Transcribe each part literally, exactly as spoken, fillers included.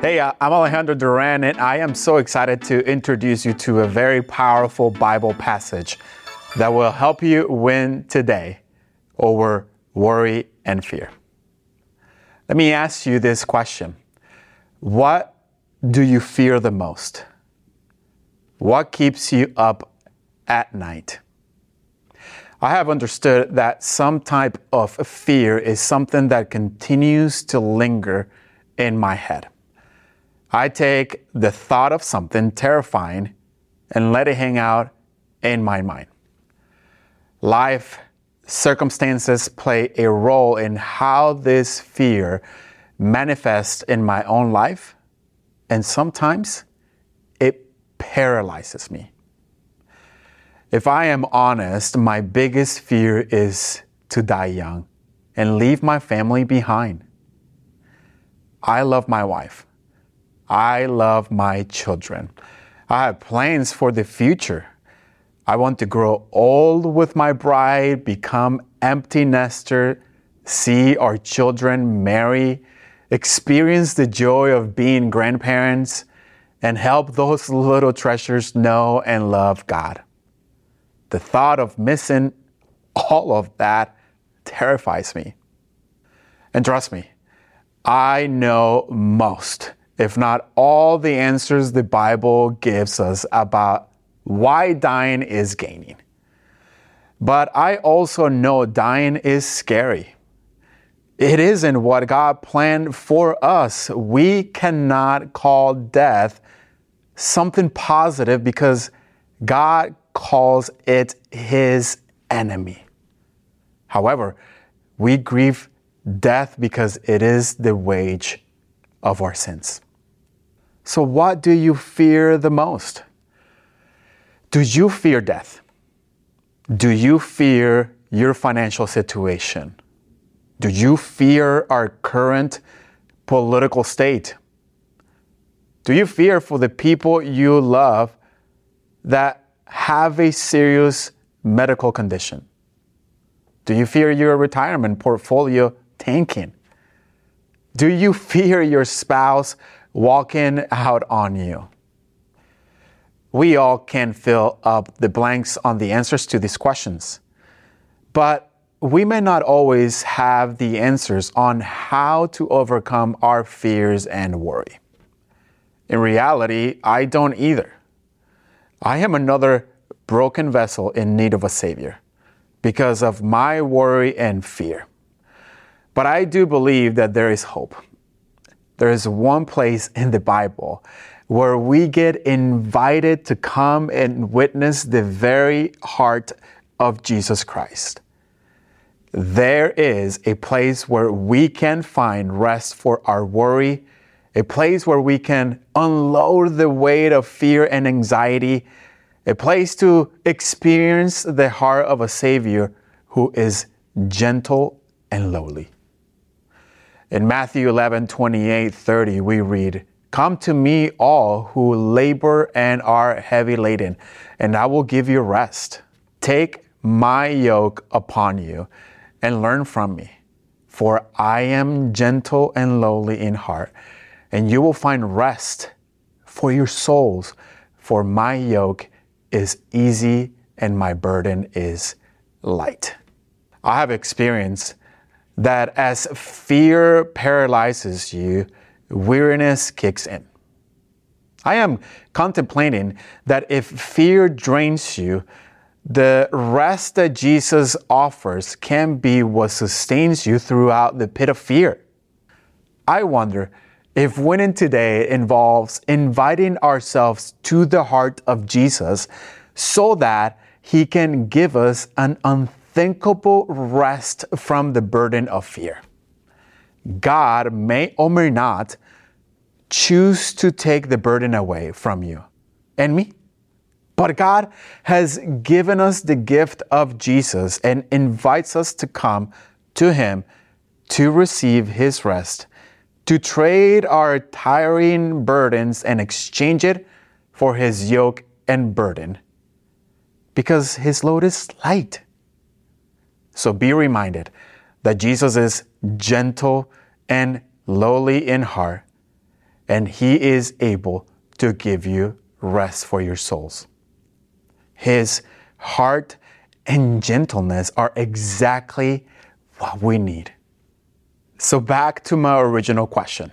Hey, uh, I'm Alejandro Duran, and I am so excited to introduce you to a very powerful Bible passage that will help you win today over worry and fear. Let me ask you this question. What do you fear the most? What keeps you up at night? I have understood that some type of fear is something that continues to linger in my head. I take the thought of something terrifying and let it hang out in my mind. Life circumstances play a role in how this fear manifests in my own life, and sometimes it paralyzes me. If I am honest, my biggest fear is to die young and leave my family behind. I love my wife. I love my children. I have plans for the future. I want to grow old with my bride, become empty nester, see our children marry, experience the joy of being grandparents, and help those little treasures know and love God. The thought of missing all of that terrifies me. And trust me, I know most, if not all, the answers the Bible gives us about why dying is gaining. But I also know dying is scary. It isn't what God planned for us. We cannot call death something positive because God calls it his enemy. However, we grieve death because it is the wage of our sins. So what do you fear the most? Do you fear death? Do you fear your financial situation? Do you fear our current political state? Do you fear for the people you love that have a serious medical condition? Do you fear your retirement portfolio tanking? Do you fear your spouse walking out on you? We all can fill up the blanks on the answers to these questions, but we may not always have the answers on how to overcome our fears and worry. In reality, I don't either. I am another broken vessel in need of a Savior because of my worry and fear. But I do believe that there is hope. There is one place in the Bible where we get invited to come and witness the very heart of Jesus Christ. There is a place where we can find rest for our worry, a place where we can unload the weight of fear and anxiety, a place to experience the heart of a Savior who is gentle and lowly. In Matthew eleven, twenty-eight, thirty, we read, "Come to me, all who labor and are heavy laden, and I will give you rest. Take my yoke upon you and learn from me, for I am gentle and lowly in heart, and you will find rest for your souls, for my yoke is easy and my burden is light." I have experienced that as fear paralyzes you, weariness kicks in. I am contemplating that if fear drains you, the rest that Jesus offers can be what sustains you throughout the pit of fear. I wonder if winning today involves inviting ourselves to the heart of Jesus so that he can give us an unthinkable rest from the burden of fear. God may or may not choose to take the burden away from you and me. But God has given us the gift of Jesus and invites us to come to him to receive his rest, to trade our tiring burdens and exchange it for his yoke and burden, because his load is light. So be reminded that Jesus is gentle and lowly in heart, and he is able to give you rest for your souls. His heart and gentleness are exactly what we need. So back to my original question.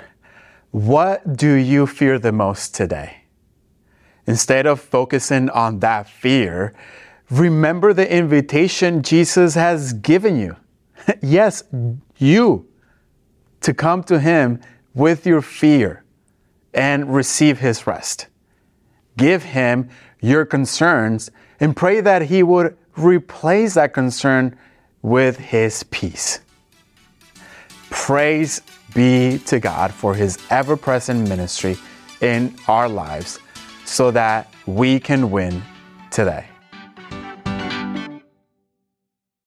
What do you fear the most today? Instead of focusing on that fear, remember the invitation Jesus has given you. Yes, you, to come to him with your fear and receive his rest. Give him your concerns and pray that he would replace that concern with his peace. Praise be to God for his ever-present ministry in our lives so that we can win today.